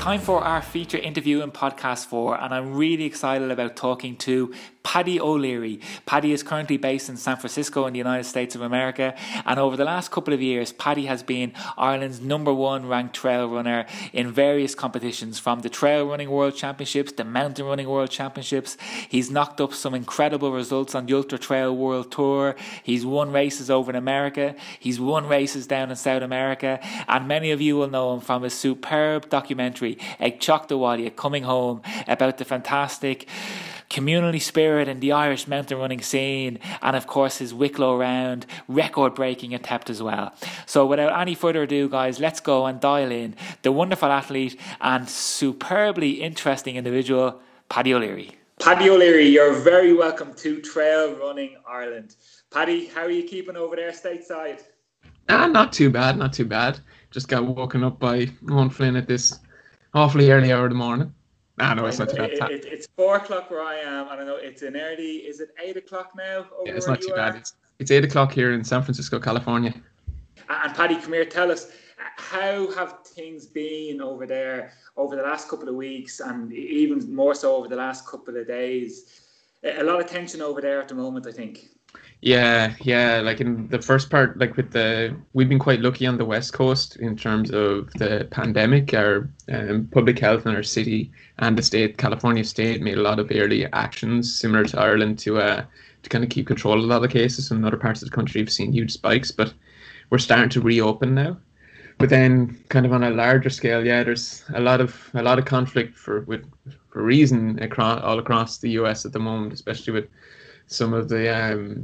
time for our feature interview in podcast 4, and I'm really excited about talking to Paddy O'Leary. Paddy is currently based in San Francisco in the United States of America, and over the last couple of years Paddy has been Ireland's #1 ranked trail runner in various competitions, from the Trail Running World Championships, the Mountain Running World Championships. He's knocked up some incredible results on the Ultra Trail World Tour. He's won races over in America. He's won races down in South America, and many of you will know him from his superb documentary Ag Chroicteáilia, Coming Home, about the fantastic community spirit in the Irish mountain running scene, and of course his Wicklow round record breaking attempt as well. So without any further ado, guys, let's go and dial in the wonderful athlete and superbly interesting individual, Paddy O'Leary. Paddy O'Leary, you're very welcome to Trail Running Ireland. Paddy, how are you keeping over there stateside? Not too bad. Just got woken up by Ron Flynn at this awfully early hour of the morning. It's 4 o'clock where I am. I don't know. It's an early. Is it 8 o'clock now? Yeah, it's not too bad. It's 8 o'clock here in San Francisco, California. And Paddy, come here. Tell us, how have things been over there over the last couple of weeks, and even more so over the last couple of days? A lot of tension over there at the moment, I think. Yeah. Like in the first part, like we've been quite lucky on the West Coast in terms of the pandemic. Our public health in our city and the state, California state, made a lot of early actions similar to Ireland to kind of keep control of a lot of cases. In other parts of the country, we've seen huge spikes, but we're starting to reopen now. But then, kind of on a larger scale, yeah, there's a lot of conflict for reason all across the U.S. at the moment, especially with some of the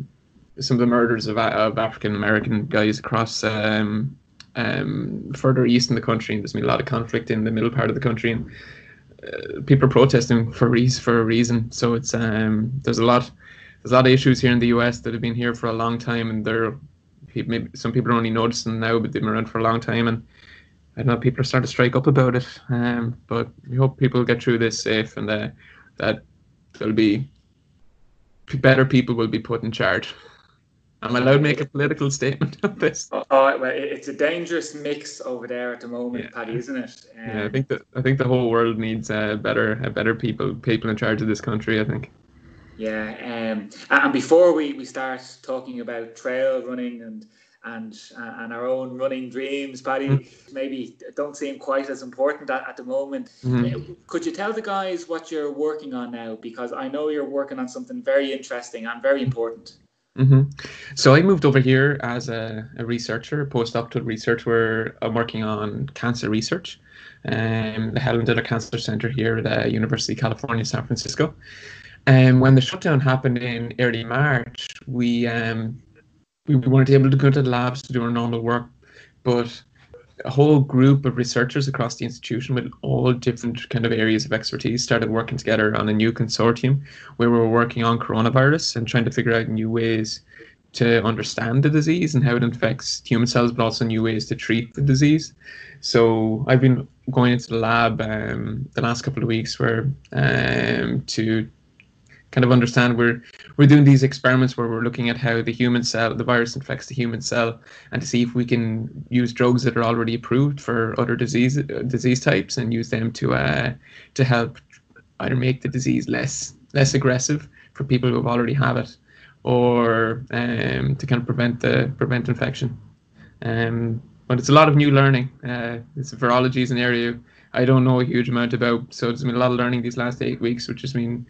murders of African-American guys across further east in the country. And there's been a lot of conflict in the middle part of the country, and people are protesting for a reason. So it's there's a lot of issues here in the US that have been here for a long time, and some people are only noticing now, but they've been around for a long time, and I don't know, people are starting to strike up about it. But we hope people get through this safe, and that there'll be better people will be put in charge. I'm allowed to make a political statement on this. Oh, well, it's a dangerous mix over there at the moment, yeah. Paddy, isn't it? Yeah, I think the whole world needs better people in charge of this country, I think. Yeah, and before we start talking about trail running and our own running dreams, Paddy, maybe don't seem quite as important at the moment. Mm-hmm. Could you tell the guys what you're working on now? Because I know you're working on something very interesting and very important. Mm-hmm. So I moved over here as a researcher, postdoctoral research, where I'm working on cancer research. The Helen Diller Cancer Center here at the University of California, San Francisco. And when the shutdown happened in early March, we weren't able to go to the labs to do our normal work, but a whole group of researchers across the institution with all different kind of areas of expertise started working together on a new consortium where we were working on coronavirus and trying to figure out new ways to understand the disease and how it infects human cells, but also new ways to treat the disease. So I've been going into the lab the last couple of weeks where to kind of understand we're doing these experiments where we're looking at how the virus infects the human cell, and to see if we can use drugs that are already approved for other disease types and use them to help either make the disease less aggressive for people who have already have it, or to kind of prevent infection. But it's a lot of new learning. Virology is an area I don't know a huge amount about, so there's been a lot of learning these last 8 weeks, which has been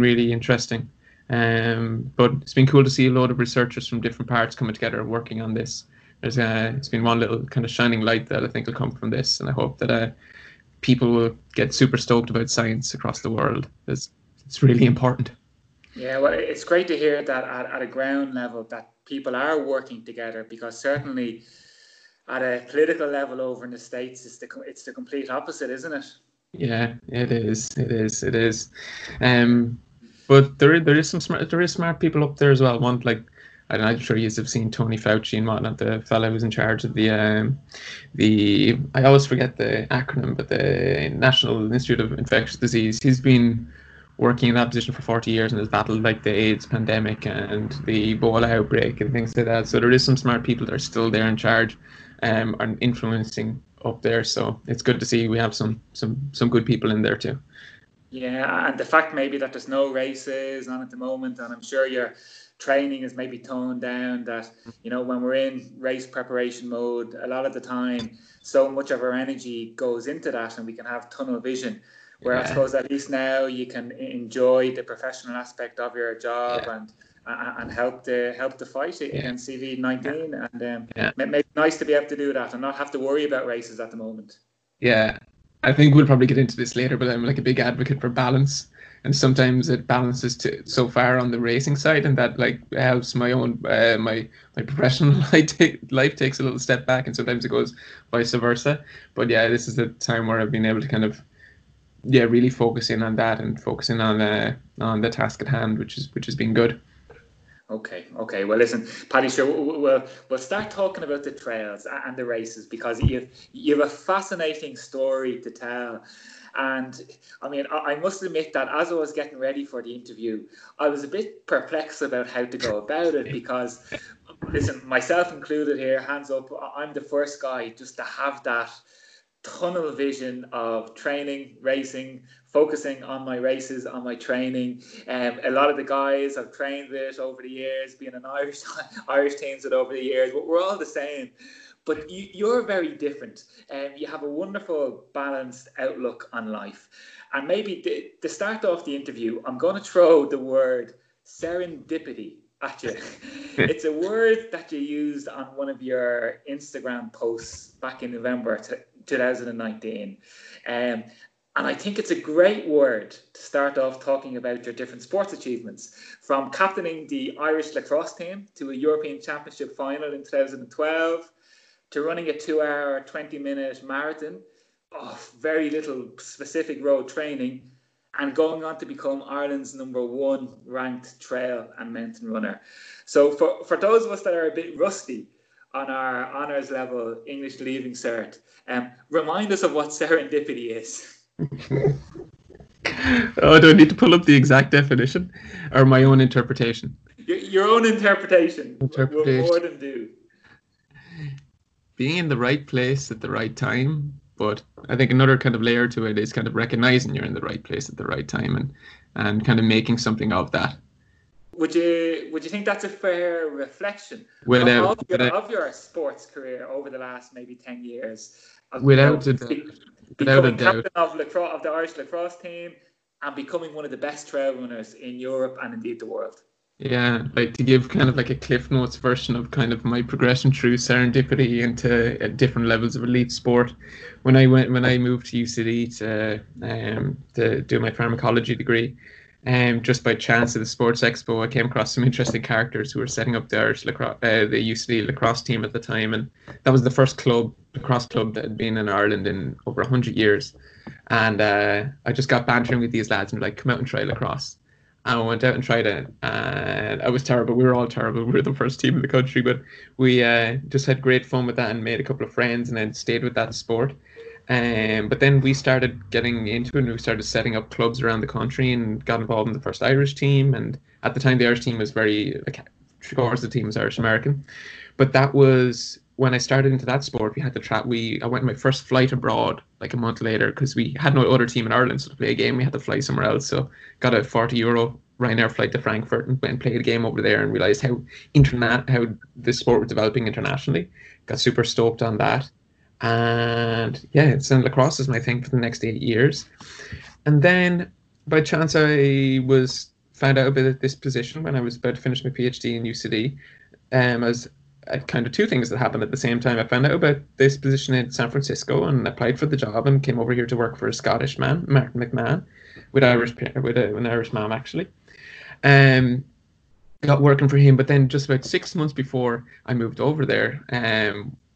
really interesting. But it's been cool to see a lot of researchers from different parts coming together and working on this. It's been one little kind of shining light that I think will come from this, and I hope that people will get super stoked about science across the world. It's really important. Yeah, well, it's great to hear that at a ground level that people are working together, because certainly at a political level over in the States, it's the complete opposite, isn't it? Yeah, it is. But there is smart people up there as well. One, like, and I'm sure you have seen Tony Fauci and whatnot, the fellow who's in charge of the I always forget the acronym, but the National Institute of Infectious Disease. He's been working in that position for 40 years and has battled like the AIDS pandemic and the Ebola outbreak and things like that. So there is some smart people that are still there in charge, and influencing up there. So it's good to see we have some good people in there too. Yeah, and the fact maybe that there's no races on at the moment, and I'm sure your training is maybe toned down, that, you know, when we're in race preparation mode, a lot of the time, so much of our energy goes into that and we can have tunnel vision. Where I suppose at least now you can enjoy the professional aspect of your job and help the fight against CV-19. And it's nice to be able to do that and not have to worry about races at the moment. Yeah. I think we'll probably get into this later, but I'm like a big advocate for balance, and sometimes it balances so far on the racing side, and that like helps my own my professional life takes a little step back, and sometimes it goes vice versa. But yeah, this is the time where I've been able to kind of really focus in on that and focusing on the task at hand, which has been good. Okay. Well, listen, Paddy, sure, we'll start talking about the trails and the races, because you have a fascinating story to tell. And I mean, I must admit that as I was getting ready for the interview, I was a bit perplexed about how to go about it, because, listen, myself included here, hands up, I'm the first guy just to have that tunnel vision of training, racing, focusing on my races, on my training. A lot of the guys I've trained with over the years, being an Irish teams with over the years, we're all the same. But you're very different. You have a wonderful, balanced outlook on life. And maybe to start off the interview, I'm going to throw the word serendipity at you. It's a word that you used on one of your Instagram posts back in November 2019. And I think it's a great word to start off talking about your different sports achievements, from captaining the Irish lacrosse team to a European Championship final in 2012, to running a 2-hour, 20-minute marathon off very little specific road training, and going on to become Ireland's #1 ranked trail and mountain runner. So for those of us that are a bit rusty on our honours level English leaving cert, remind us of what serendipity is. I don't need to pull up the exact definition or my own interpretation. Your own interpretation. Will more than do. Being in the right place at the right time. But I think another kind of layer to it is kind of recognizing you're in the right place at the right time and kind of making something of that. Would you think that's a fair reflection of your sports career over the last maybe 10 years? Without a doubt. Captain of the Irish lacrosse team and becoming one of the best trail runners in Europe and indeed the world. Yeah, like to give kind of like a Cliff Notes version of kind of my progression through serendipity into different levels of elite sport. When I moved to UCD to do my pharmacology degree, just by chance at the sports expo, I came across some interesting characters who were setting up the Irish lacrosse, the UCD lacrosse team at the time, and that was the first lacrosse club that had been in Ireland in over 100 years. And I just got bantering with these lads and like, come out and try lacrosse. And I went out and tried it, and I was terrible. We were all terrible. We were the first team in the country, but we just had great fun with that and made a couple of friends and then stayed with that sport. But then we started getting into it, and we started setting up clubs around the country and got involved in the first Irish team. And at the time, the Irish team was very, like, three-quarters of the team was Irish-American. But that was when I started into that sport. I went on my first flight abroad like a month later, because we had no other team in Ireland, so to play a game we had to fly somewhere else. So got a €40 Ryanair flight to Frankfurt and went and played a game over there, and realized how this sport was developing internationally. Got super stoked on that, and so lacrosse is my thing for the next 8 years. And then by chance I was found out about this position when I was about to finish my PhD in UCD. Kind of two things that happened at the same time. I found out about this position in San Francisco and applied for the job, and came over here to work for a Scottish man, Martin McMahon, with an Irish mom actually. Got working for him, but then just about 6 months before I moved over there,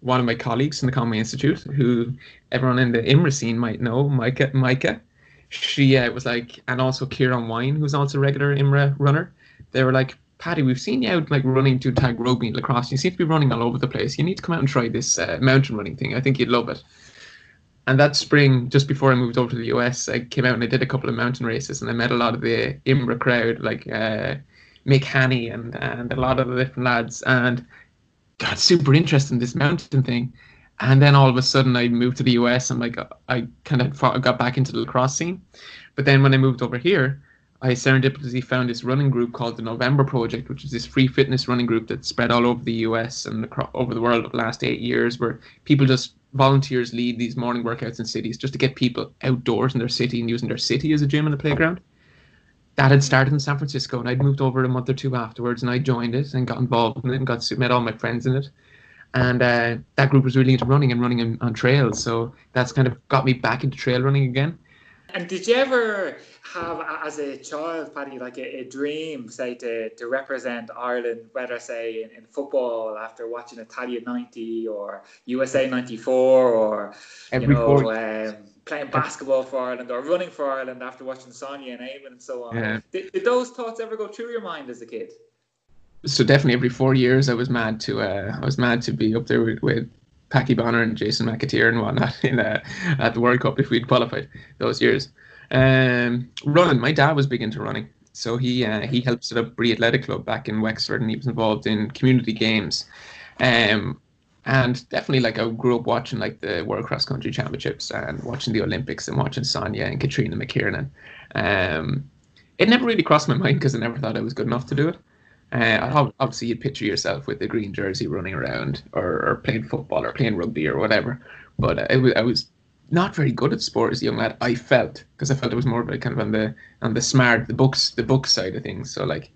one of my colleagues in the Conway Institute, who everyone in the IMRA scene might know, Micah, she was like, and also Kieran Wine, who's also a regular IMRA runner. They were like, Paddy, we've seen you out like running to tag rugby and lacrosse. You seem to be running all over the place. You need to come out and try this mountain running thing. I think you'd love it. And that spring, just before I moved over to the US, I came out and I did a couple of mountain races, and I met a lot of the IMRA crowd, like Mick Haney and a lot of the different lads, and got super interested in this mountain thing. And then all of a sudden I moved to the US and like I kind of got back into the lacrosse scene. But then when I moved over here, I serendipitously found this running group called the November Project, which is this free fitness running group that spread all over the US and over the world of the last 8 years, where people just, volunteers lead these morning workouts in cities just to get people outdoors in their city and using their city as a gym and a playground. That had started in San Francisco, and I'd moved over a month or two afterwards, and I joined it and got involved in it and met all my friends in it. And that group was really into running and running on trails. So that's kind of got me back into trail running again. And did you ever have, as a child, Paddy, like a dream, say, to represent Ireland, whether, say, in football after watching Italia 90 or USA 94 or, playing basketball for Ireland or running for Ireland after watching Sonia and Eamon and so on? Yeah. Did those thoughts ever go through your mind as a kid? So definitely every 4 years I was mad to be up there with Paddy Bonner and Jason McAteer and whatnot at the World Cup if we'd qualified those years. Running, my dad was big into running, so he helped set up Bree Athletic Club back in Wexford, and he was involved in community games. And definitely, like, I grew up watching like the World Cross Country Championships and watching the Olympics and watching Sonia and Katrina McKiernan. It never really crossed my mind because I never thought I was good enough to do it. Obviously, you'd picture yourself with a green jersey running around or playing football or playing rugby or whatever. But I was not very good at sport as a young lad, I felt, because I felt it was more kind of on the smart, the book side of things. So like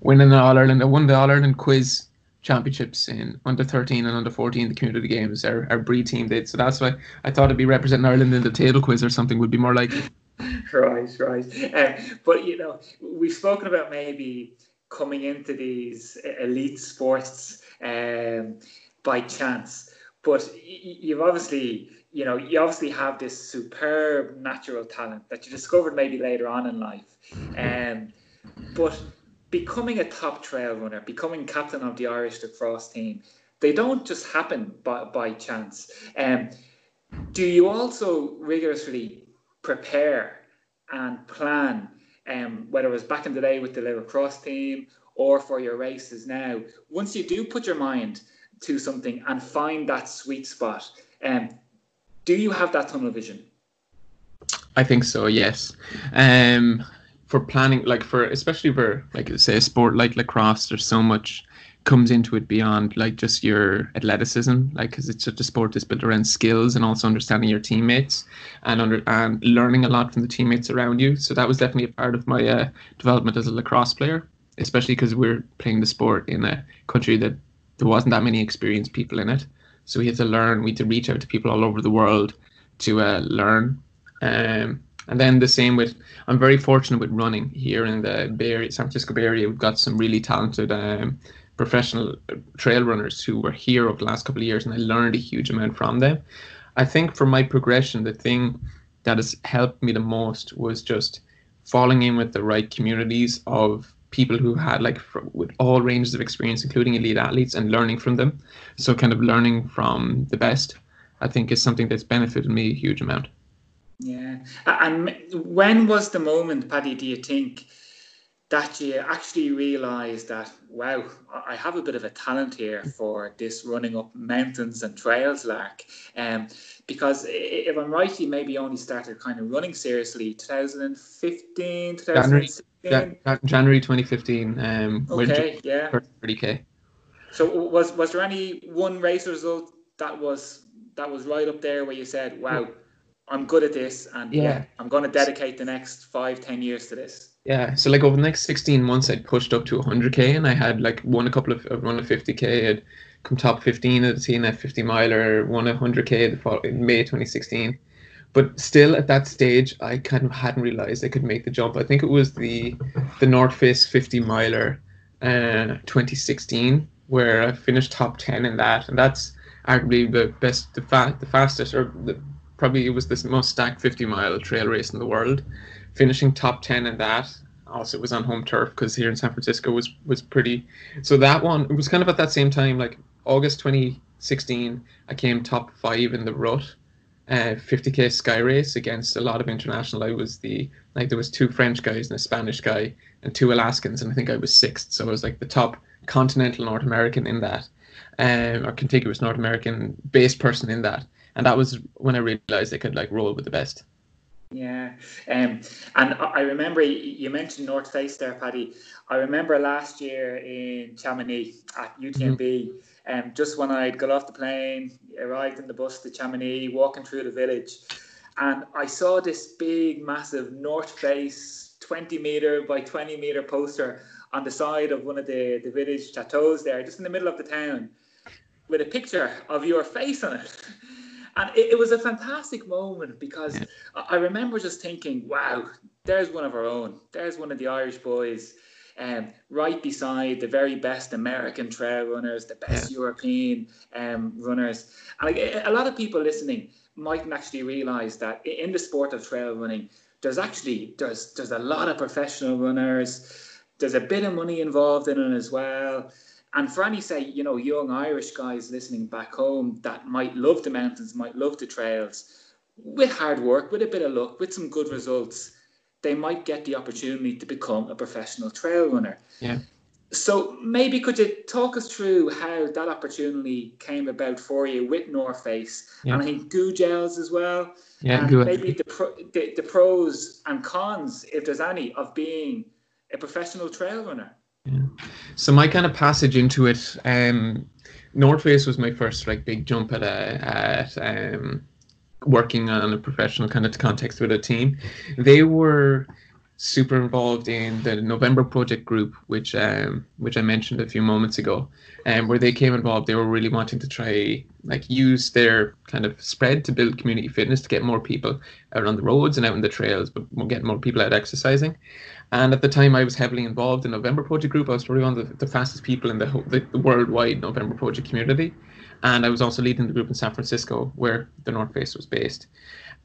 winning All-Ireland, I won the All-Ireland quiz championships in under 13 and under 14, the community games, our Bree team did. So that's why I thought I'd be representing Ireland in the table quiz or something would be more likely. Right. But, you know, we've spoken about maybe coming into these elite sports by chance, but you obviously have this superb natural talent that you discovered maybe later on in life. But becoming a top trail runner, becoming captain of the Irish lacrosse team, they don't just happen by chance. Do you also rigorously prepare and plan, whether it was back in the day with the lacrosse team or for your races now? Once you do put your mind to something and find that sweet spot, do you have that tunnel vision? I think so, yes. For planning, like especially for, say, a sport like lacrosse, there's so much comes into it beyond like just your athleticism, like, because it's such a sport that's built around skills and also understanding your teammates and learning a lot from the teammates around you. So that was definitely a part of my development as a lacrosse player, especially because we're playing the sport in a country that there wasn't that many experienced people in it. So we had to learn, we had to reach out to people all over the world to learn. And then the same with, I'm very fortunate with running here in the Bay Area, San Francisco Bay Area. We've got some really talented professional trail runners who were here over the last couple of years, and I learned a huge amount from them. I think for my progression, the thing that has helped me the most was just falling in with the right communities of people who had with all ranges of experience, including elite athletes, and learning from them. So kind of learning from the best, I think, is something that's benefited me a huge amount. Yeah. And when was the moment, Paddy, do you think, that you actually realised that, wow, I have a bit of a talent here for this running up mountains and trails lark? Because if I'm right, you maybe only started kind of running seriously 2015, 2016? January 2015. Okay, yeah. 30K. So was there any one race result that was right up there where you said, wow, I'm good at this, and I'm going to dedicate the next 5-10 years to this? Yeah, so like over the next 16 months, I'd pushed up to 100K, and I had like won a 50K, I'd come top 15 at the team at 50 miler, won 100K in May 2016. But still at that stage, I kind of hadn't realized I could make the jump. I think it was the North Face 50 miler 2016 where I finished top 10 in that, and that's arguably probably it was the most stacked 50-mile trail race in the world. Finishing top 10 in that, also it was on home turf because here in San Francisco was pretty. So that one, it was kind of at that same time, like August 2016, I came top 5 in the rut, 50K sky race against a lot of international. There was 2 French guys and a Spanish guy and 2 Alaskans, and I think I was 6th. So I was like the top continental North American in that. or contiguous North American based person in that. And that was when I realized I could like roll with the best. Yeah. And I remember you mentioned North Face there, Paddy. I remember last year in Chamonix at UTMB, just when I'd got off the plane, arrived in the bus to Chamonix, walking through the village, and I saw this big, massive North Face 20 meter by 20 meter poster on the side of one of the village chateaus there, just in the middle of the town, with a picture of your face on it. And it was a fantastic moment, because I remember just thinking, wow, there's one of our own. There's one of the Irish boys, right beside the very best American trail runners, the best European runners. And a lot of people listening mightn't actually realise that in the sport of trail running, there's a lot of professional runners. There's a bit of money involved in it as well. And for any, say, you know, young Irish guys listening back home that might love the mountains, might love the trails, with hard work, with a bit of luck, with some good results, they might get the opportunity to become a professional trail runner. Yeah. So maybe could you talk us through how that opportunity came about for you with North Face, and I think Gugels as well. Yeah. Maybe the pros and cons, if there's any, of being a professional trail runner. Yeah. So my kind of passage into it, North Face was my first like big jump at working on a professional kind of context with a team. They were super involved in the November Project group, which I mentioned a few moments ago, and where they came involved. They were really wanting to try like use their kind of spread to build community fitness, to get more people out on the roads and out on the trails, but get more people out exercising. And at the time I was heavily involved in November Project group. I was probably one of the fastest people in the worldwide November Project community, and I was also leading the group in San Francisco, where the North Face was based.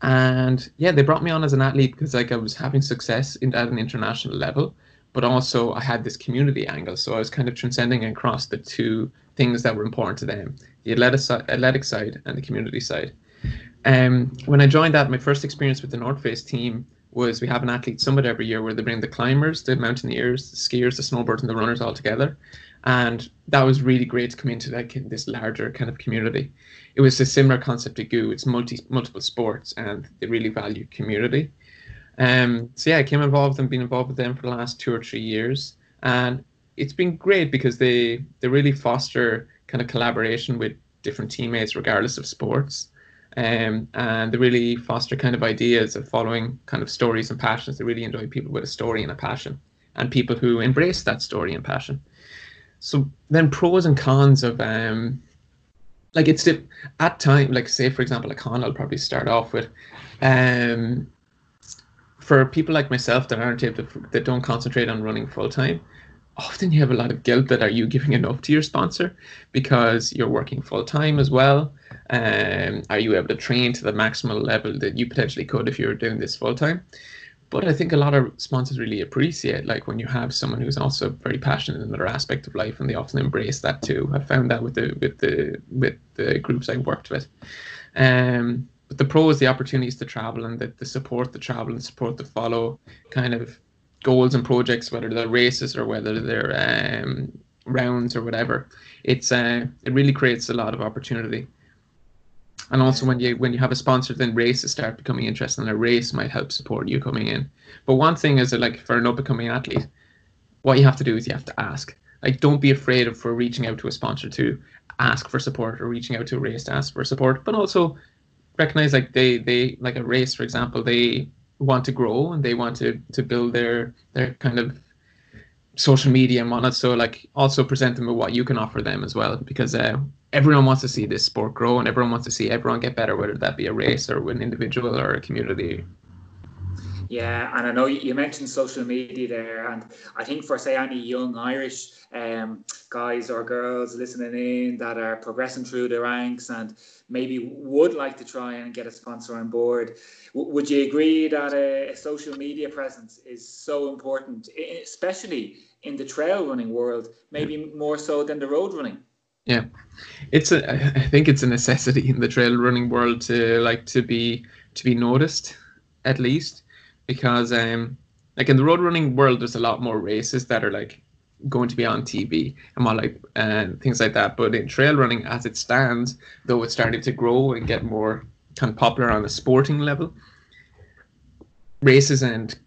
And yeah, they brought me on as an athlete because like I was having success at an international level, but also I had this community angle. So I was kind of transcending across the two things that were important to them, the athletic side and the community side. When I joined that, my first experience with the North Face team was we have an athlete summit every year where they bring the climbers, the mountaineers, the skiers, the snowboards and the runners all together. And that was really great to come into like this larger kind of community. It was a similar concept to GU. It's multiple sports, and they really value community. So yeah, I came involved and been involved with them for the last 2 or 3 years, and it's been great because they really foster kind of collaboration with different teammates regardless of sports, and they really foster kind of ideas of following kind of stories and passions. They really enjoy people with a story and a passion, and people who embrace that story and passion. So then pros and cons of like it's at time, like say for example a con I'll probably start off with, for people like myself that aren't able to, that don't concentrate on running full time, often you have a lot of guilt that are you giving enough to your sponsor because you're working full time as well. Are you able to train to the maximal level that you potentially could if you were doing this full time? But I think a lot of sponsors really appreciate like when you have someone who's also very passionate in another aspect of life, and they often embrace that too. I found that with the groups I worked with. But the pros, the opportunities to travel and the support to travel and support to follow kind of goals and projects, whether they're races or whether they're rounds or whatever. It really creates a lot of opportunity. And also when you have a sponsor, then races start becoming interesting, and a race might help support you coming in. But one thing is that like for an up-and-coming athlete, what you have to do is you have to ask. Like don't be afraid of for reaching out to a sponsor to ask for support, or reaching out to a race to ask for support. But also recognize like they like a race, for example, they want to grow and they want to build their kind of social media and whatnot. So like also present them with what you can offer them as well, because everyone wants to see this sport grow, and everyone wants to see everyone get better, whether that be a race or an individual or a community. Yeah, and I know you mentioned social media there, and I think for, say, any young Irish guys or girls listening in that are progressing through the ranks and maybe would like to try and get a sponsor on board, would you agree that a social media presence is so important, especially in the trail running world, maybe more so than the road running? Yeah, I think it's a necessity in the trail running world to be noticed, at least, because like in the road running world, there's a lot more races that are like going to be on TV and what like things like that. But in trail running, as it stands, though it's starting to grow and get more kind of popular on a sporting level, races and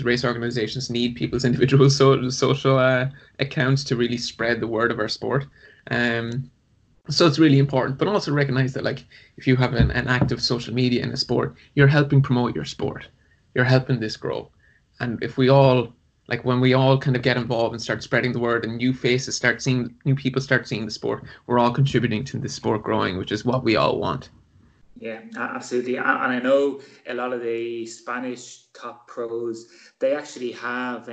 race organizations need people's individual social accounts to really spread the word of our sport. So it's really important, but also recognize that, like, if you have an active social media in a sport, you're helping promote your sport. You're helping this grow. And if we all, like, when we all kind of get involved and start spreading the word and new faces start seeing, new people start seeing the sport, we're all contributing to the sport growing, which is what we all want. Yeah, absolutely. And I know a lot of the Spanish top pros, they actually have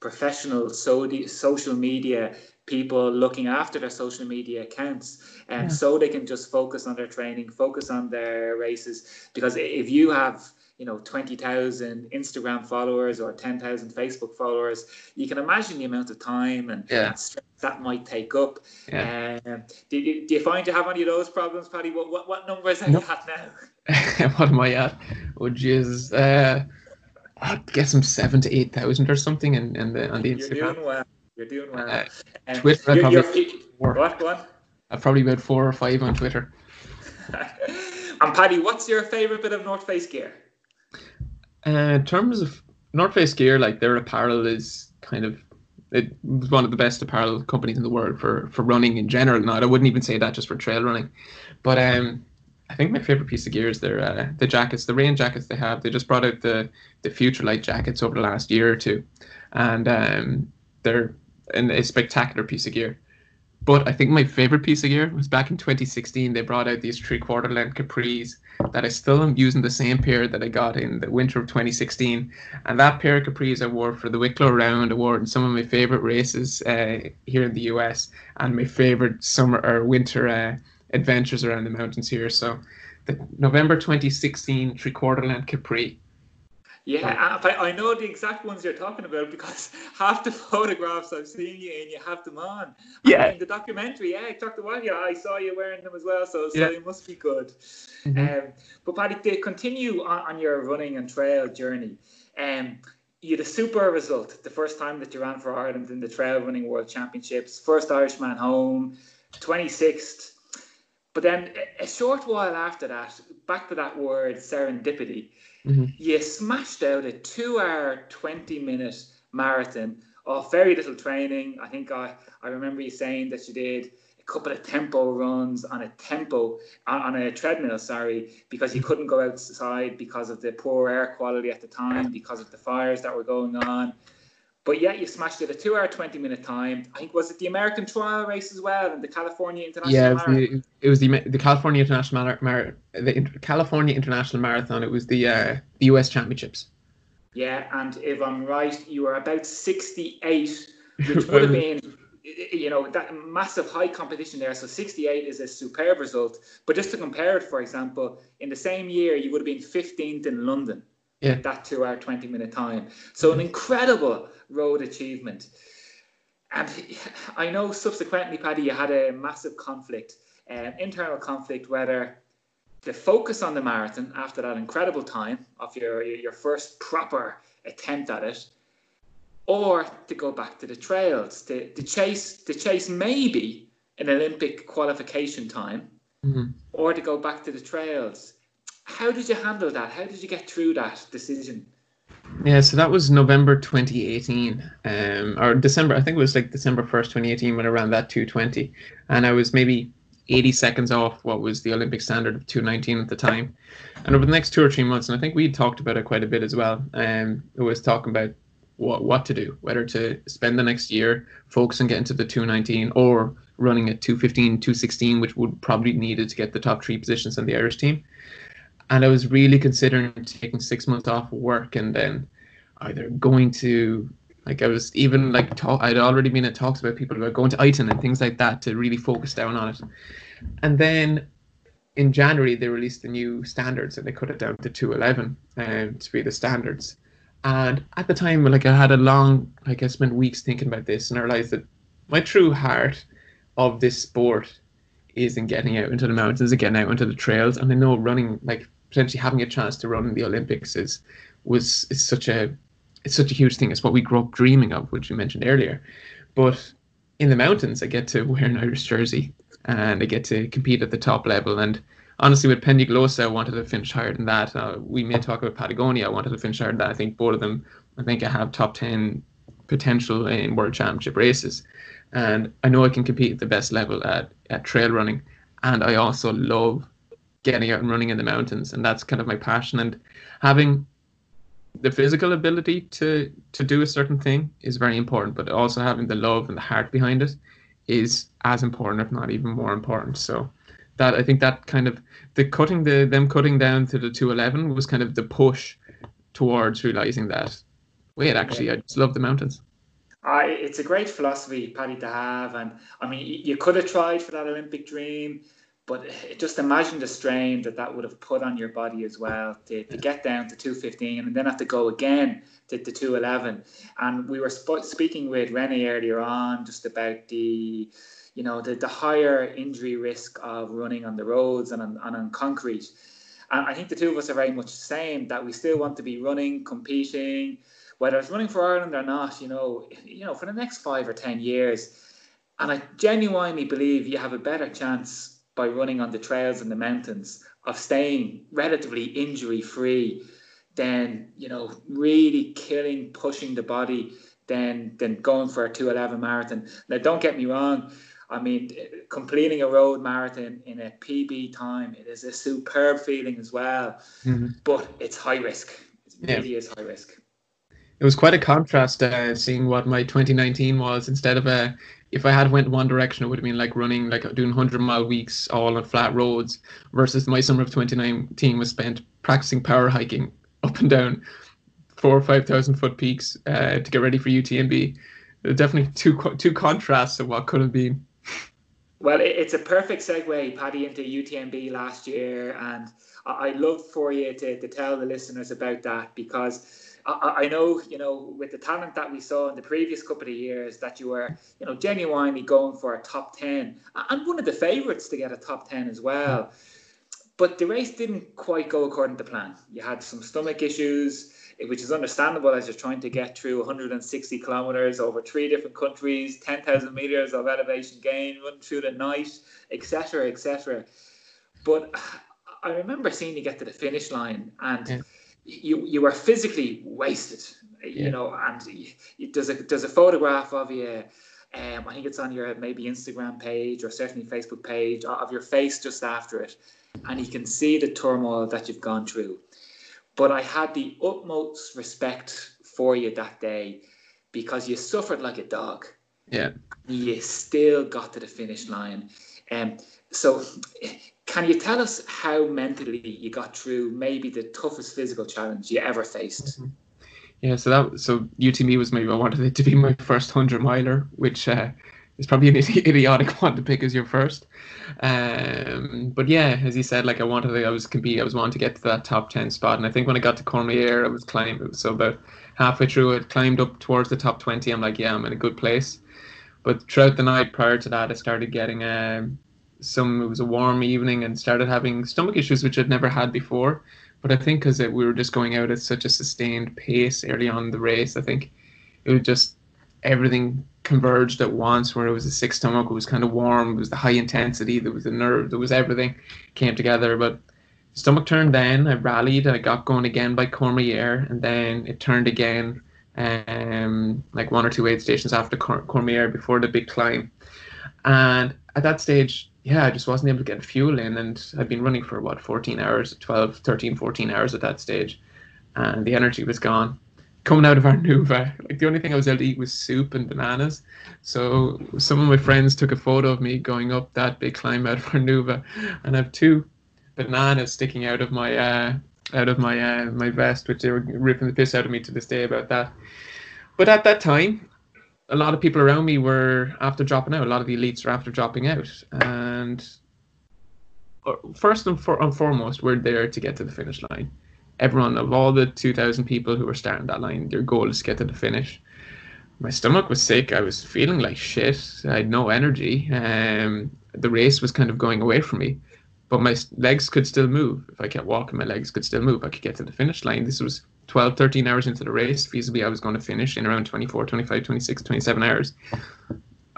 professional social media people looking after their social media accounts, and so they can just focus on their training, focus on their races. Because if you have, 20,000 Instagram followers or 10,000 Facebook followers, you can imagine the amount of time and stress that might take up. Do you find you have any of those problems, Paddy? What numbers are you at now? What am I at? Which is I guess I'm 7,000 to 8,000 or something, on the Instagram. You're doing well. You're doing well. Twitter, I've probably about 4 or 5 on Twitter. And Paddy, what's your favourite bit of North Face gear? In terms of North Face gear, like, their apparel is kind of, it was one of the best apparel companies in the world for running in general. Now, I wouldn't even say that just for trail running, but I think my favourite piece of gear is their the jackets, the rain jackets they have. They just brought out the Future Light jackets over the last year or two, and they're a spectacular piece of gear. But I think my favorite piece of gear was back in 2016. They brought out these 3/4 length capris that I still am using, the same pair that I got in the winter of 2016. And that pair of capris I wore for the Wicklow round award in some of my favorite races here in the US, and my favorite summer or winter adventures around the mountains here. So the November 2016 3/4 length capri. Yeah, I know the exact ones you're talking about, because half the photographs I've seen you and you have them on. Yeah. In the documentary, I talked to one. I saw you wearing them as well, so they must be good. Mm-hmm. But Paddy, to continue on your running and trail journey, you had a super result the first time that you ran for Ireland in the Trail Running World Championships, first Irishman home, 26th. But then a short while after that, back to that word serendipity, you smashed out a 2-hour, 20-minute marathon off very little training. I think I remember you saying that you did a couple of tempo runs on a treadmill, because you couldn't go outside because of the poor air quality at the time, because of the fires that were going on. But yet you smashed it, a 2-hour, 20-minute time. I think, was it the American trial race as well, and the California International Marathon? Yeah, it was the California International Marathon. It was the US Championships. Yeah, and if I'm right, you were about 68, which would have been, that massive high competition there. So 68 is a superb result. But just to compare it, for example, in the same year, you would have been 15th in London. Yeah. That 2-hour, 20-minute time. So an incredible road achievement. And I know subsequently, Paddy, you had a massive conflict, internal conflict, whether the focus on the marathon after that incredible time of your first proper attempt at it, or to go back to the trails, to chase maybe an Olympic qualification time, or to go back to the trails. How did you handle that? How did you get through that decision? Yeah, so that was November 2018, or December. I think it was like December 1st, 2018, when I ran that 2:20. And I was maybe 80 seconds off what was the Olympic standard of 2:19 at the time. And over the next 2 or 3 months, and I think we talked about it quite a bit as well, it was talking about what to do, whether to spend the next year focusing on getting to the 2:19 or running at 2:15, 2:16, which would probably be needed to get the top 3 positions on the Irish team. And I was really considering taking 6 months off of work and then either going to, like, I was even like, I'd already been in talks about people about going to Iton and things like that to really focus down on it. And then in January, they released the new standards and they cut it down to 2:11 to be the standards. And at the time, like, I had a long, like, I spent weeks thinking about this, and I realized that my true heart of this sport is in getting out into the mountains and getting out into the trails. And I know running, like, potentially having a chance to run in the Olympics is such a it's such a huge thing. It's what we grew up dreaming of, which you mentioned earlier. But in the mountains, I get to wear an Irish jersey and I get to compete at the top level. And honestly, with Pendiglosa, I wanted to finish higher than that. We may talk about Patagonia. I wanted to finish higher than that. I think both of them, I think I have top 10 potential in World Championship races. And I know I can compete at the best level at trail running. And I also love getting out and running in the mountains. And that's kind of my passion. And having the physical ability to do a certain thing is very important, but also having the love and the heart behind it is as important, if not even more important. So that, I think that kind of them cutting down to the 211 was kind of the push towards realizing that, wait, actually, I just love the mountains. It's a great philosophy, Paddy, to have. And I mean, you could have tried for that Olympic dream, but just imagine the strain that would have put on your body as well to get down to 215 and then have to go again to 211. And we were speaking with Renee earlier on just about the higher injury risk of running on the roads and on concrete. And I think the two of us are very much the same, that we still want to be running, competing, whether it's running for Ireland or not, for the next 5 or 10 years. And I genuinely believe you have a better chance by running on the trails and the mountains of staying relatively injury-free than, really killing, pushing the body than going for a 211 marathon. Now, don't get me wrong. I mean, completing a road marathon in a PB time, it is a superb feeling as well, but it's high risk. It really is high risk. It was quite a contrast seeing what my 2019 was. Instead of if I had went one direction, it would have been like running, like doing 100-mile weeks all on flat roads, versus my summer of 2019 was spent practicing power hiking up and down 4,000 or 5,000 foot peaks to get ready for UTMB. Definitely two contrasts of what could have been. Well, it's a perfect segue, Paddy, into UTMB last year, and I'd love for you to tell the listeners about that, because I know, with the talent that we saw in the previous couple of years, that you were, genuinely going for a top 10 and one of the favourites to get a top 10 as well. But the race didn't quite go according to plan. You had some stomach issues, which is understandable as you're trying to get through 160 kilometres over 3 different countries, 10,000 metres of elevation gain, running through the night, etc., etc. But I remember seeing you get to the finish line and... Yeah. You were physically wasted, and there's a photograph of you, I think it's on your maybe Instagram page or certainly Facebook page, of your face just after it, and you can see the turmoil that you've gone through. But I had the utmost respect for you that day, because you suffered like a dog. Yeah. You still got to the finish line. So... Can you tell us how mentally you got through maybe the toughest physical challenge you ever faced? Yeah, so UTMB was maybe, I wanted it to be my first 100-miler, which is probably an idiotic one to pick as your first. But yeah, as you said, like I wanted to get to that top 10 spot. And I think when I got to Cormier, about halfway through it, climbed up towards the top 20. I'm like, yeah, I'm in a good place. But throughout the night prior to that, I started getting... it was a warm evening and started having stomach issues, which I'd never had before. But I think because we were just going out at such a sustained pace early on in the race, I think it was just everything converged at once, where it was a sick stomach, it was kind of warm, it was the high intensity, there was the nerve, there was everything came together. But stomach turned then, I rallied, I got going again by Cormier, and then it turned again like 1 or 2 aid stations after Cormier before the big climb. And at that stage, yeah, I just wasn't able to get fuel in, and I'd been running for 14 hours at that stage, and the energy was gone. Coming out of our Nuva, like the only thing I was able to eat was soup and bananas. So some of my friends took a photo of me going up that big climb out of our Nuva, and I have 2 bananas sticking out of my my vest, which they were ripping the piss out of me to this day about that. But at that time, a lot of people around me were after dropping out. A lot of the elites are after dropping out. And first and foremost, we're there to get to the finish line. Everyone, of all the 2,000 people who were starting that line, their goal is to get to the finish. My stomach was sick. I was feeling like shit. I had no energy. The race was kind of going away from me. But my legs could still move. If I kept walking, my legs could still move. I could get to the finish line. This was 12, 13 hours into the race, feasibly I was going to finish in around 24, 25, 26, 27 hours.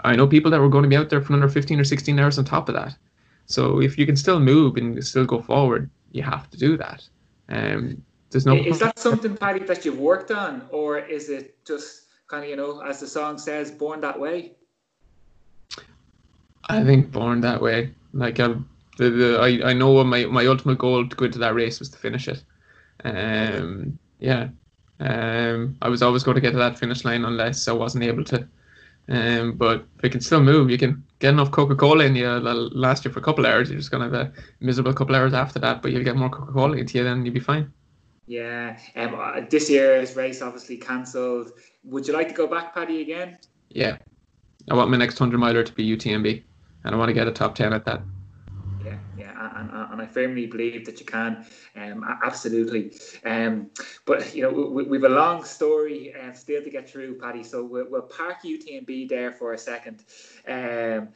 I know people that were going to be out there for another 15 or 16 hours on top of that. So if you can still move and still go forward, you have to do that. There's no. Is that something, Paddy, that you've worked on, or is it just kind of, you know, as the song says, born that way? I think born that way. Like I know what my ultimate goal to go into that race was to finish it. I was always going to get to that finish line unless I wasn't able to. But if you can still move, you can get enough Coca-Cola in you, that'll last you for a couple hours. You're just going to have a miserable couple hours after that, but you'll get more Coca-Cola into you, then you'll be fine. Yeah. This year's race obviously cancelled. Would you like to go back, Paddy, again? Yeah. I want my next 100-miler to be UTMB, and I want to get a top 10 at that. And I firmly believe that you can, absolutely. But, you know, we've a long story still to get through, Paddy, so we'll park UTMB there for a second and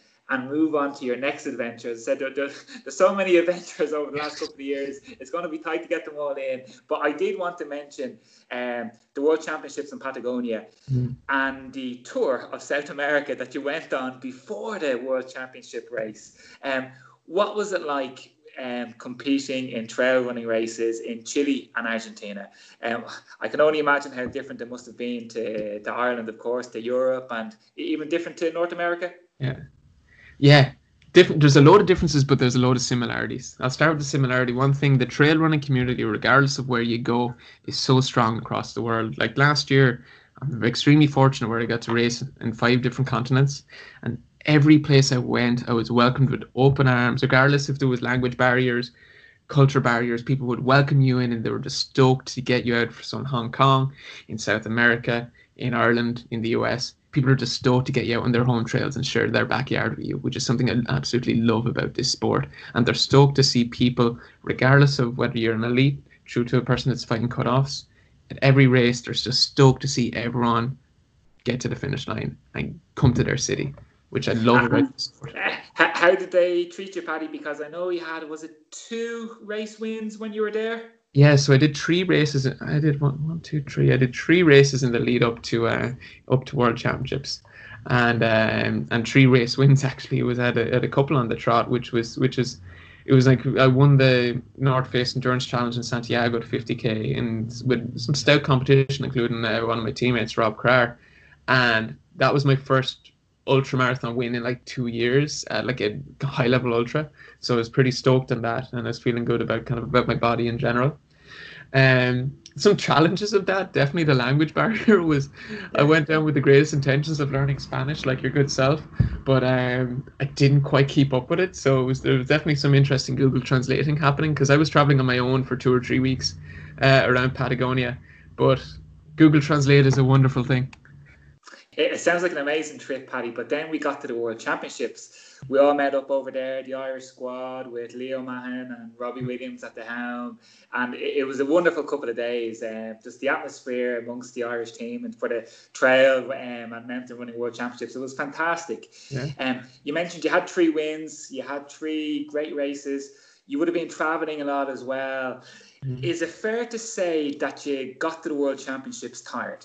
move on to your next adventure. As I said, there's so many adventures over the last couple of years. It's going to be tight to get them all in. But I did want to mention the World Championships in Patagonia and the tour of South America that you went on before the World Championship race. What was it like competing in trail running races in Chile and Argentina? I can only imagine how different it must have been to Ireland, of course, to Europe, and even different to North America. Yeah. Different. There's a lot of differences, but there's a lot of similarities. I'll start with the similarity. One thing, the trail running community, regardless of where you go, is so strong across the world. Like last year, I'm extremely fortunate where I got to race in 5 different continents, and every place I went, I was welcomed with open arms, regardless if there was language barriers, culture barriers. People would welcome you in, and they were just stoked to get you out. For some, Hong Kong, in South America, in Ireland, in the US, people are just stoked to get you out on their home trails and share their backyard with you, which is something I absolutely love about this sport. And they're stoked to see people, regardless of whether you're an elite through to a person that's fighting cutoffs. At every race, they're just stoked to see everyone get to the finish line and come to their city, which I love about the sport. How did they treat you, Paddy? Because I know you had, was it 2 race wins when you were there? Yeah, so I did 3 races. I did I did 3 races in the lead up to World Championships, and 3 race wins actually. It was at a couple on the trot, which is. It was like I won the North Face Endurance Challenge in Santiago to 50k, and with some stout competition, including one of my teammates, Rob Carr, and that was my first ultra marathon win in like 2 years, like a high level ultra. So I was pretty stoked on that, and I was feeling good about my body in general. Some challenges of that, definitely the language barrier was. I went down with the greatest intentions of learning Spanish, like your good self, but I didn't quite keep up with it. So there was definitely some interesting Google translating happening, because I was traveling on my own for 2 or 3 weeks around Patagonia. But Google Translate is a wonderful thing. It sounds like an amazing trip, Paddy, but then we got to the World Championships. We all met up over there, the Irish squad, with Leo Mahan and Robbie Williams at the helm. And it was a wonderful couple of days. Just the atmosphere amongst the Irish team and for the trail and mountain running World Championships, it was fantastic. Yeah. You mentioned you had 3 wins, you had 3 great races. You would have been travelling a lot as well. Mm-hmm. Is it fair to say that you got to the World Championships tired?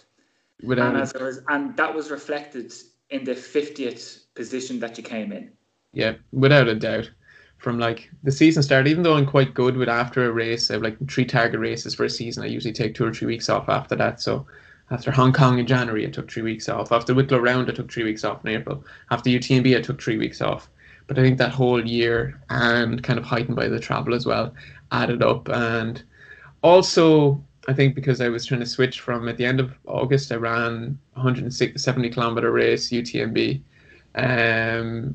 And that was reflected in the 50th position that you came in. Yeah, without a doubt. From like the season start, even though I'm quite good with after a race, I have like 3 target races for a season. I usually take 2 or 3 weeks off after that. So after Hong Kong in January, I took 3 weeks off. After Wicklow round, I took 3 weeks off in April. After UTMB, I took 3 weeks off. But I think that whole year, and kind of heightened by the travel as well, added up. And also, I think because I was trying to switch from, at the end of August, I ran 170-kilometer race, UTMB,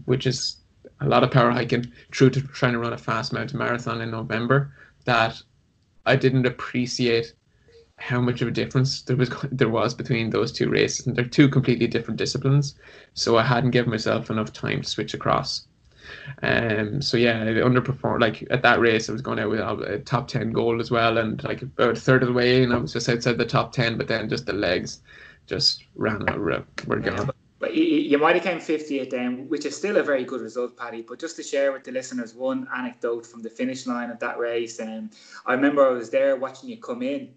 which is a lot of power hiking, through to trying to run a fast mountain marathon in November, that I didn't appreciate how much of a difference there was between those 2 races. And they're 2 completely different disciplines, so I hadn't given myself enough time to switch across. So yeah, I underperformed. Like at that race, I was going out with a top 10 goal as well, and like about a third of the way in, I was just outside the top 10. But then just the legs just ran out. We're gone. But you might have came 50th then, which is still a very good result, Paddy. But just to share with the listeners one anecdote from the finish line of that race, and I remember I was there watching you come in,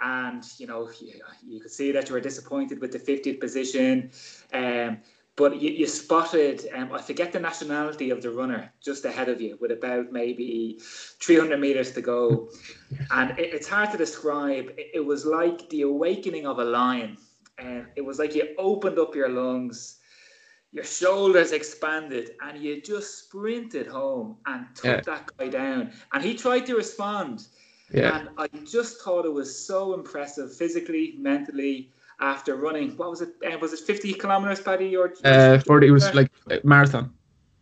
and you could see that you were disappointed with the 50th position, but you spotted, I forget the nationality of the runner just ahead of you with about maybe 300 meters to go. And it's hard to describe. It was like the awakening of a lion. And it was like you opened up your lungs, your shoulders expanded, and you just sprinted home and took that guy down. And he tried to respond. Yeah. And I just thought it was so impressive physically, mentally, after running. What was it? Was it 50 kilometers, Paddy? Or 40, it was like marathon.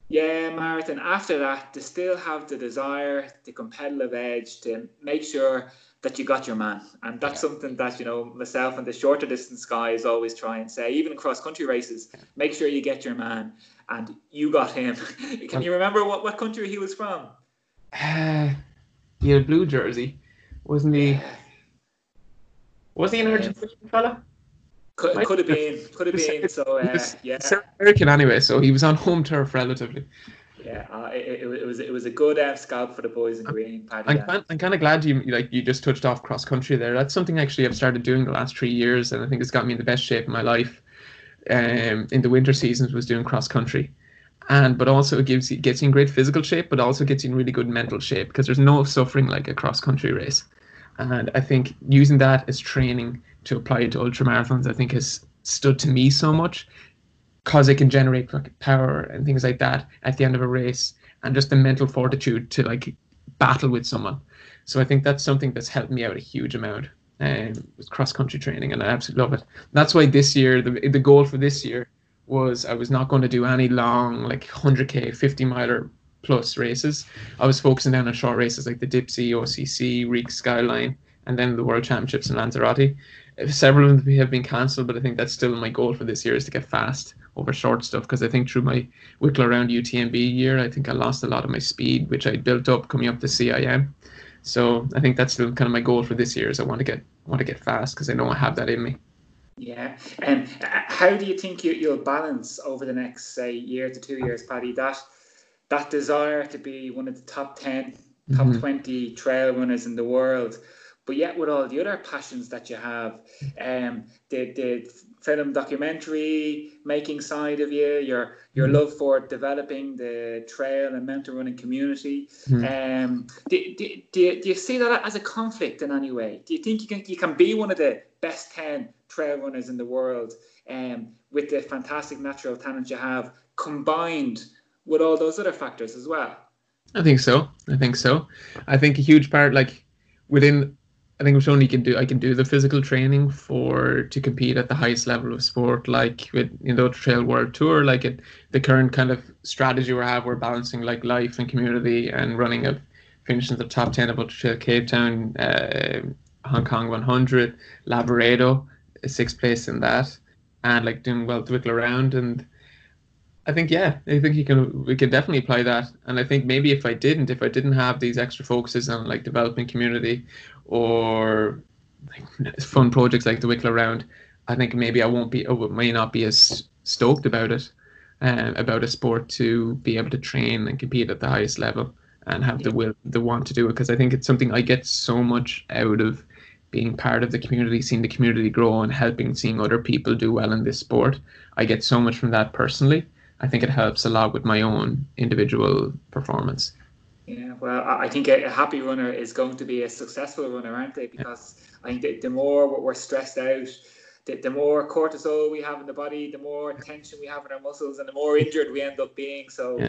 Yeah, marathon. After that, to still have the desire, the competitive edge to make sure that you got your man. And that's something that, myself and the shorter distance guys always try and say, even in cross-country races, make sure you get your man. And you got him. Can you remember what country he was from? He had a blue jersey, wasn't he? Yeah. Was he an Argentinian fella? Could have been. So yeah, South American anyway. So he was on home turf relatively. Yeah, it was a good scalp for the boys in green. Paddy, I'm kind of glad you just touched off cross country there. That's something actually I've started doing the last 3 years, and I think it's got me in the best shape of my life. In the winter seasons, was doing cross country, but also it gets you in great physical shape, but also gets you in really good mental shape because there's no suffering like a cross country race. And I think using that as training to apply it to ultramarathons, I think has stood to me so much because it can generate power and things like that at the end of a race and just the mental fortitude to battle with someone. So I think that's something that's helped me out a huge amount with cross-country training, and I absolutely love it. That's why this year, the goal for this year was I was not going to do any long 100K, 50-miler plus races. I was focusing down on short races like the Dipsy, OCC, Reek Skyline, and then the World Championships in Lanzarote. Several of them have been cancelled, but I think that's still my goal for this year is to get fast over short stuff, because I think through my Wicklow round UTMB year, I think I lost a lot of my speed, which I built up coming up to CIM. So I think that's still kind of my goal for this year is I want to get fast because I know I have that in me. Yeah. How do you think you'll balance over the next, say, year to 2 years, Paddy, that desire to be one of the top 10, top 20 trail runners in the world, but yet with all the other passions that you have, the film documentary making side of you, your love for developing the trail and mountain running community. Do you see that as a conflict in any way? Do you think you can be one of the best 10 trail runners in the world with the fantastic natural talent you have combined with all those other factors as well? I think so. I think a huge part, I think it's only I can do the physical training to compete at the highest level of sport, with the Ultra Trail World Tour, the current kind of strategy we have, we're balancing life and community and running up, finishing the top 10 of Ultra Trail Cape Town, Hong Kong 100, Laboredo, sixth place in that, and doing well to Wicklow round and. I think we can definitely apply that. And I think maybe if I didn't have these extra focuses on developing community or fun projects like the Wicklow round, I think maybe I may not be as stoked about it, about a sport to be able to train and compete at the highest level and have the want to do it. Because I think it's something I get so much out of being part of the community, seeing the community grow and seeing other people do well in this sport. I get so much from that personally. I think it helps a lot with my own individual performance. Yeah, well, I think a happy runner is going to be a successful runner, aren't they? Because I think the more we're stressed out, the more cortisol we have in the body, the more tension we have in our muscles, and the more injured we end up being. So,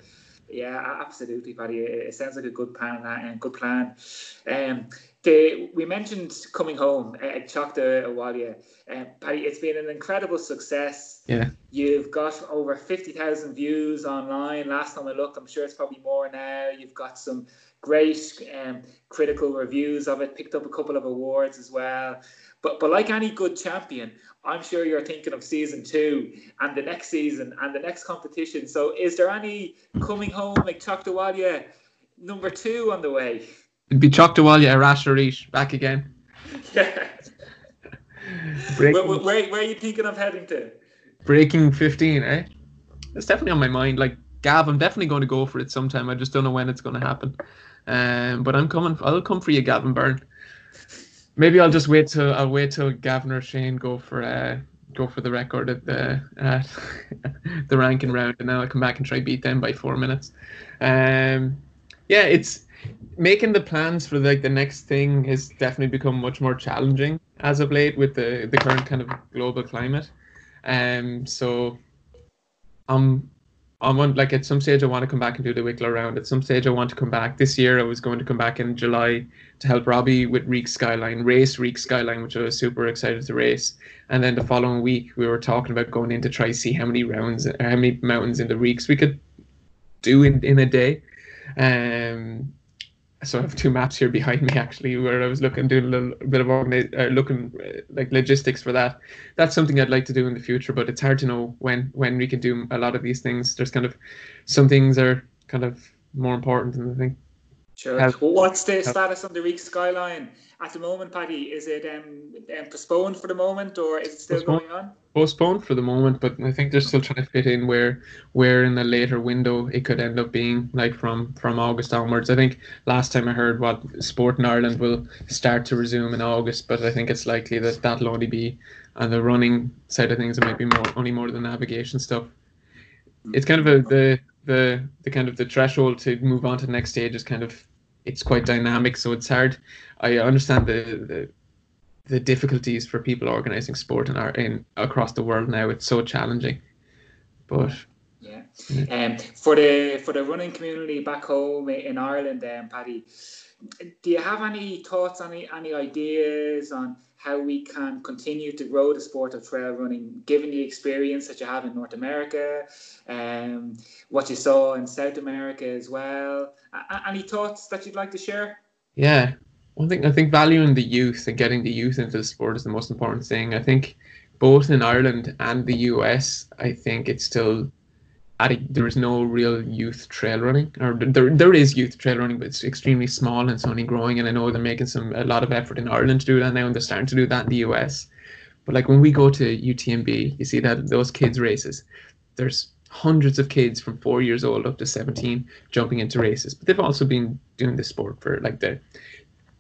yeah absolutely, Paddy. It sounds like a good plan. We mentioned coming home at Choctaw Awalia. Paddy, it's been an incredible success. Yeah. You've got over 50,000 views online. Last time I looked, I'm sure it's probably more now. You've got some great critical reviews of it, picked up a couple of awards as well. But like any good champion, I'm sure you're thinking of season 2 and the next season and the next competition. So is there any coming home like Choctaw Awalia number 2 on the way? It'd be Choctawalia, Arasharish, back again. Yeah. Where are you thinking of heading to? Breaking 15, eh? It's definitely on my mind. Gav, I'm definitely going to go for it sometime. I just don't know when it's going to happen. But I'll come for you, Gavin Byrne. Maybe I'll just wait till Gavin or Shane go for the record at the ranking round, and then I'll come back and try beat them by 4 minutes. Yeah, it's making the plans for like the next thing has definitely become much more challenging as of late with the current kind of global climate. So I want, like, at some stage I want to come back and do the Wicklow round. At some stage I want to come back. This year I was going to come back in July to help Robbie with Reek Skyline, which I was super excited to race. And then the following week we were talking about going in to try see how many rounds, how many mountains in the Reeks we could do in a day. So I have two maps here behind me actually, where I was looking at logistics for that. That's something I'd like to do in the future, but it's hard to know when we can do a lot of these things. There's kind of some things are kind of more important than the thing. Sure. What's the status on the Reek Skyline at the moment, Paddy? Is it postponed for the moment, or is it still going on? Postponed for the moment, but I think they're still trying to fit in where in the later window it could end up being, like from August onwards. I think last time I heard what sport in Ireland will start to resume in August, but I think it's likely that that'll only be on the running side of things. It might be more the navigation stuff. It's kind of the kind of the threshold to move on to the next stage is kind of, it's quite dynamic, so it's hard. I understand the difficulties for people organizing sport in across the world now. It's so challenging, but yeah. For the running community back home in Ireland, Paddy, do you have any thoughts, any ideas on how we can continue to grow the sport of trail running, given the experience that you have in North America, what you saw in South America as well? Any thoughts that you'd like to share? Yeah, one thing, I think valuing the youth and getting the youth into the sport is the most important thing. I think both in Ireland and the US, I think it's still, there is no real youth trail running, or there is youth trail running, but it's extremely small and it's only growing. And I know they're making a lot of effort in Ireland to do that now, and they're starting to do that in the US. But like when we go to UTMB, you see that those kids races, there's hundreds of kids from 4 years old up to 17 jumping into races. But they've also been doing this sport for like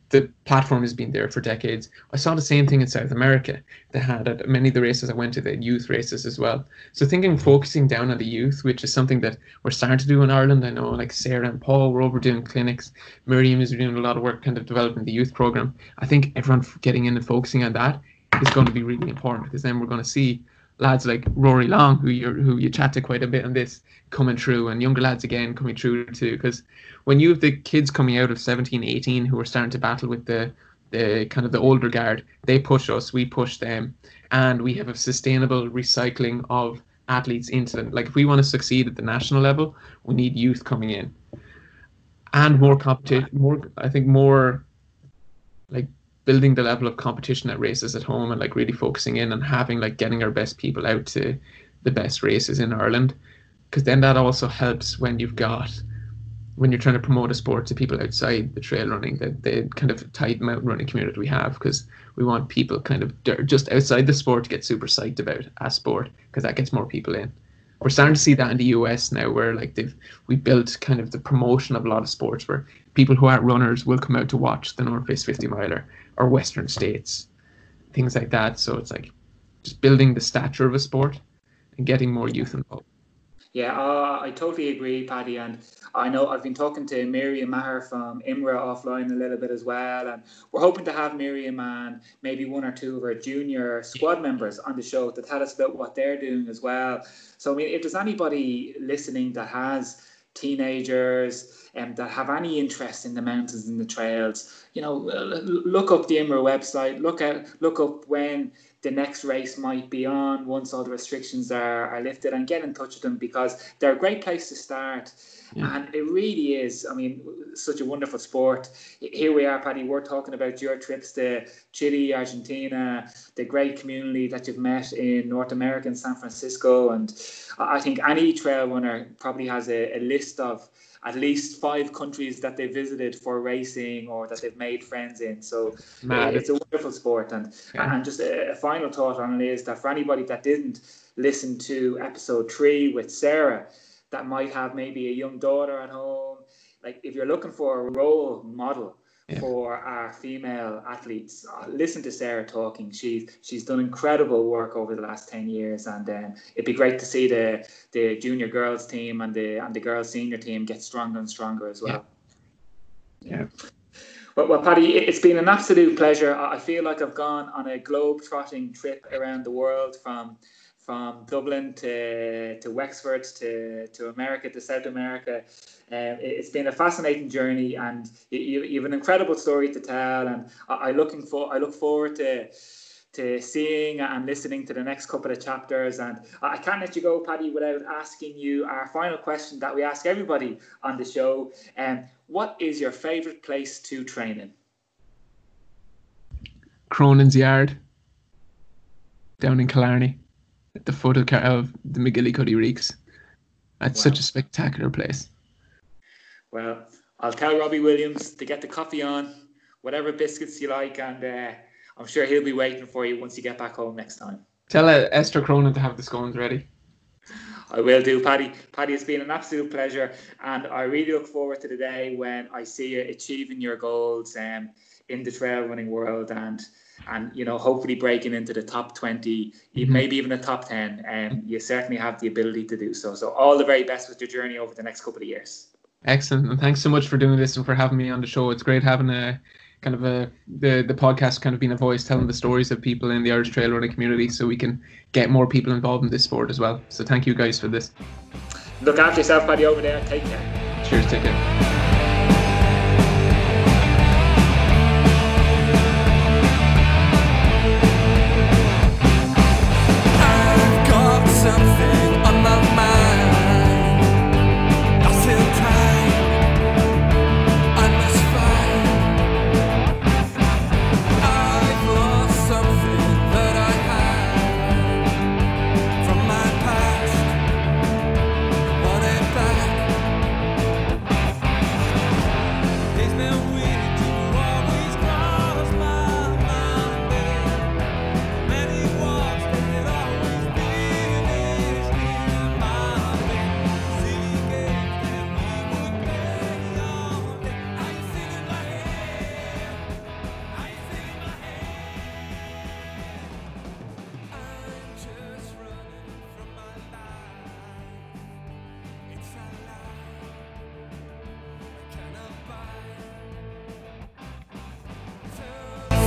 the platform has been there for decades. I saw the same thing in South America. They had at many of the races I went to, they had youth races as well. So thinking, focusing down on the youth, which is something that we're starting to do in Ireland. I know like Sarah and Paul were over doing clinics. Miriam is doing a lot of work kind of developing the youth program. I think everyone getting in and focusing on that is going to be really important, because then we're going to see lads like Rory Long, who you chat to quite a bit on this, coming through, and younger lads again coming through too. Because when you have the kids coming out of 17, 18 who are starting to battle with the kind of the older guard, they push us, we push them, and we have a sustainable recycling of athletes into them. Like if we want to succeed at the national level, we need youth coming in, and more competition. I think more like building the level of competition at races at home, and like really focusing in and having like getting our best people out to the best races in Ireland. Because then that also helps when you're trying to promote a sport to people outside the trail running, that the kind of tight mountain running community we have, because we want people kind of just outside the sport to get super psyched about a sport, because that gets more people in. We're starting to see that in the US now, where like we built kind of the promotion of a lot of sports, where people who aren't runners will come out to watch the North Face 50 miler or Western States, things like that. So it's like just building the stature of a sport and getting more youth involved. Yeah, I totally agree, Paddy. And I know I've been talking to Miriam Maher from IMRA offline a little bit as well, and we're hoping to have Miriam and maybe one or two of her junior squad members on the show to tell us about what they're doing as well. So I mean, if there's anybody listening that has teenagers and that have any interest in the mountains and the trails, you know, look up the IMRA website, look up when the next race might be on once all the restrictions are lifted, and get in touch with them, because they're a great place to start. Yeah. And it really is, I mean, such a wonderful sport. Here we are, Paddy, we're talking about your trips to Chile, Argentina, the great community that you've met in North America and San Francisco. And I think any trail runner probably has a list of at least 5 countries that they visited for racing or that they've made friends in. So it's a wonderful sport. And yeah. And just a final thought on it is that for anybody that didn't listen to episode 3 with Sarah, that might have maybe a young daughter at home, like if you're looking for a role model for our female athletes. Listen to Sarah talking. She's done incredible work over the last 10 years, and it'd be great to see the junior girls team and the girls senior team get stronger and stronger as well. Yeah. Well, Paddy, it's been an absolute pleasure. I feel like I've gone on a globe-trotting trip around the world from Dublin to Wexford to America to South America. It's been a fascinating journey, and you have an incredible story to tell. And I look forward to seeing and listening to the next couple of chapters. And I can't let you go, Paddy, without asking you our final question that we ask everybody on the show. What is your favourite place to train in? Cronin's Yard, down in Killarney, at the foot of the McGillicuddy Reeks. That's such a spectacular place. Well, I'll tell Robbie Williams to get the coffee on, whatever biscuits you like, and I'm sure he'll be waiting for you once you get back home next time. Tell Esther Cronin to have the scones ready. I will do, Paddy. Paddy, it's been an absolute pleasure, and I really look forward to the day when I see you achieving your goals in the trail running world, and you know, hopefully breaking into the top 20, maybe even the top 10. You certainly have the ability to do so. So all the very best with your journey over the next couple of years. Excellent, and thanks so much for doing this and for having me on the show. It's great having the podcast kind of being a voice telling the stories of people in the Irish trail running community, so we can get more people involved in this sport as well. So thank you guys for this. Look after yourself, Paddy, over there. Take care. Cheers, take care.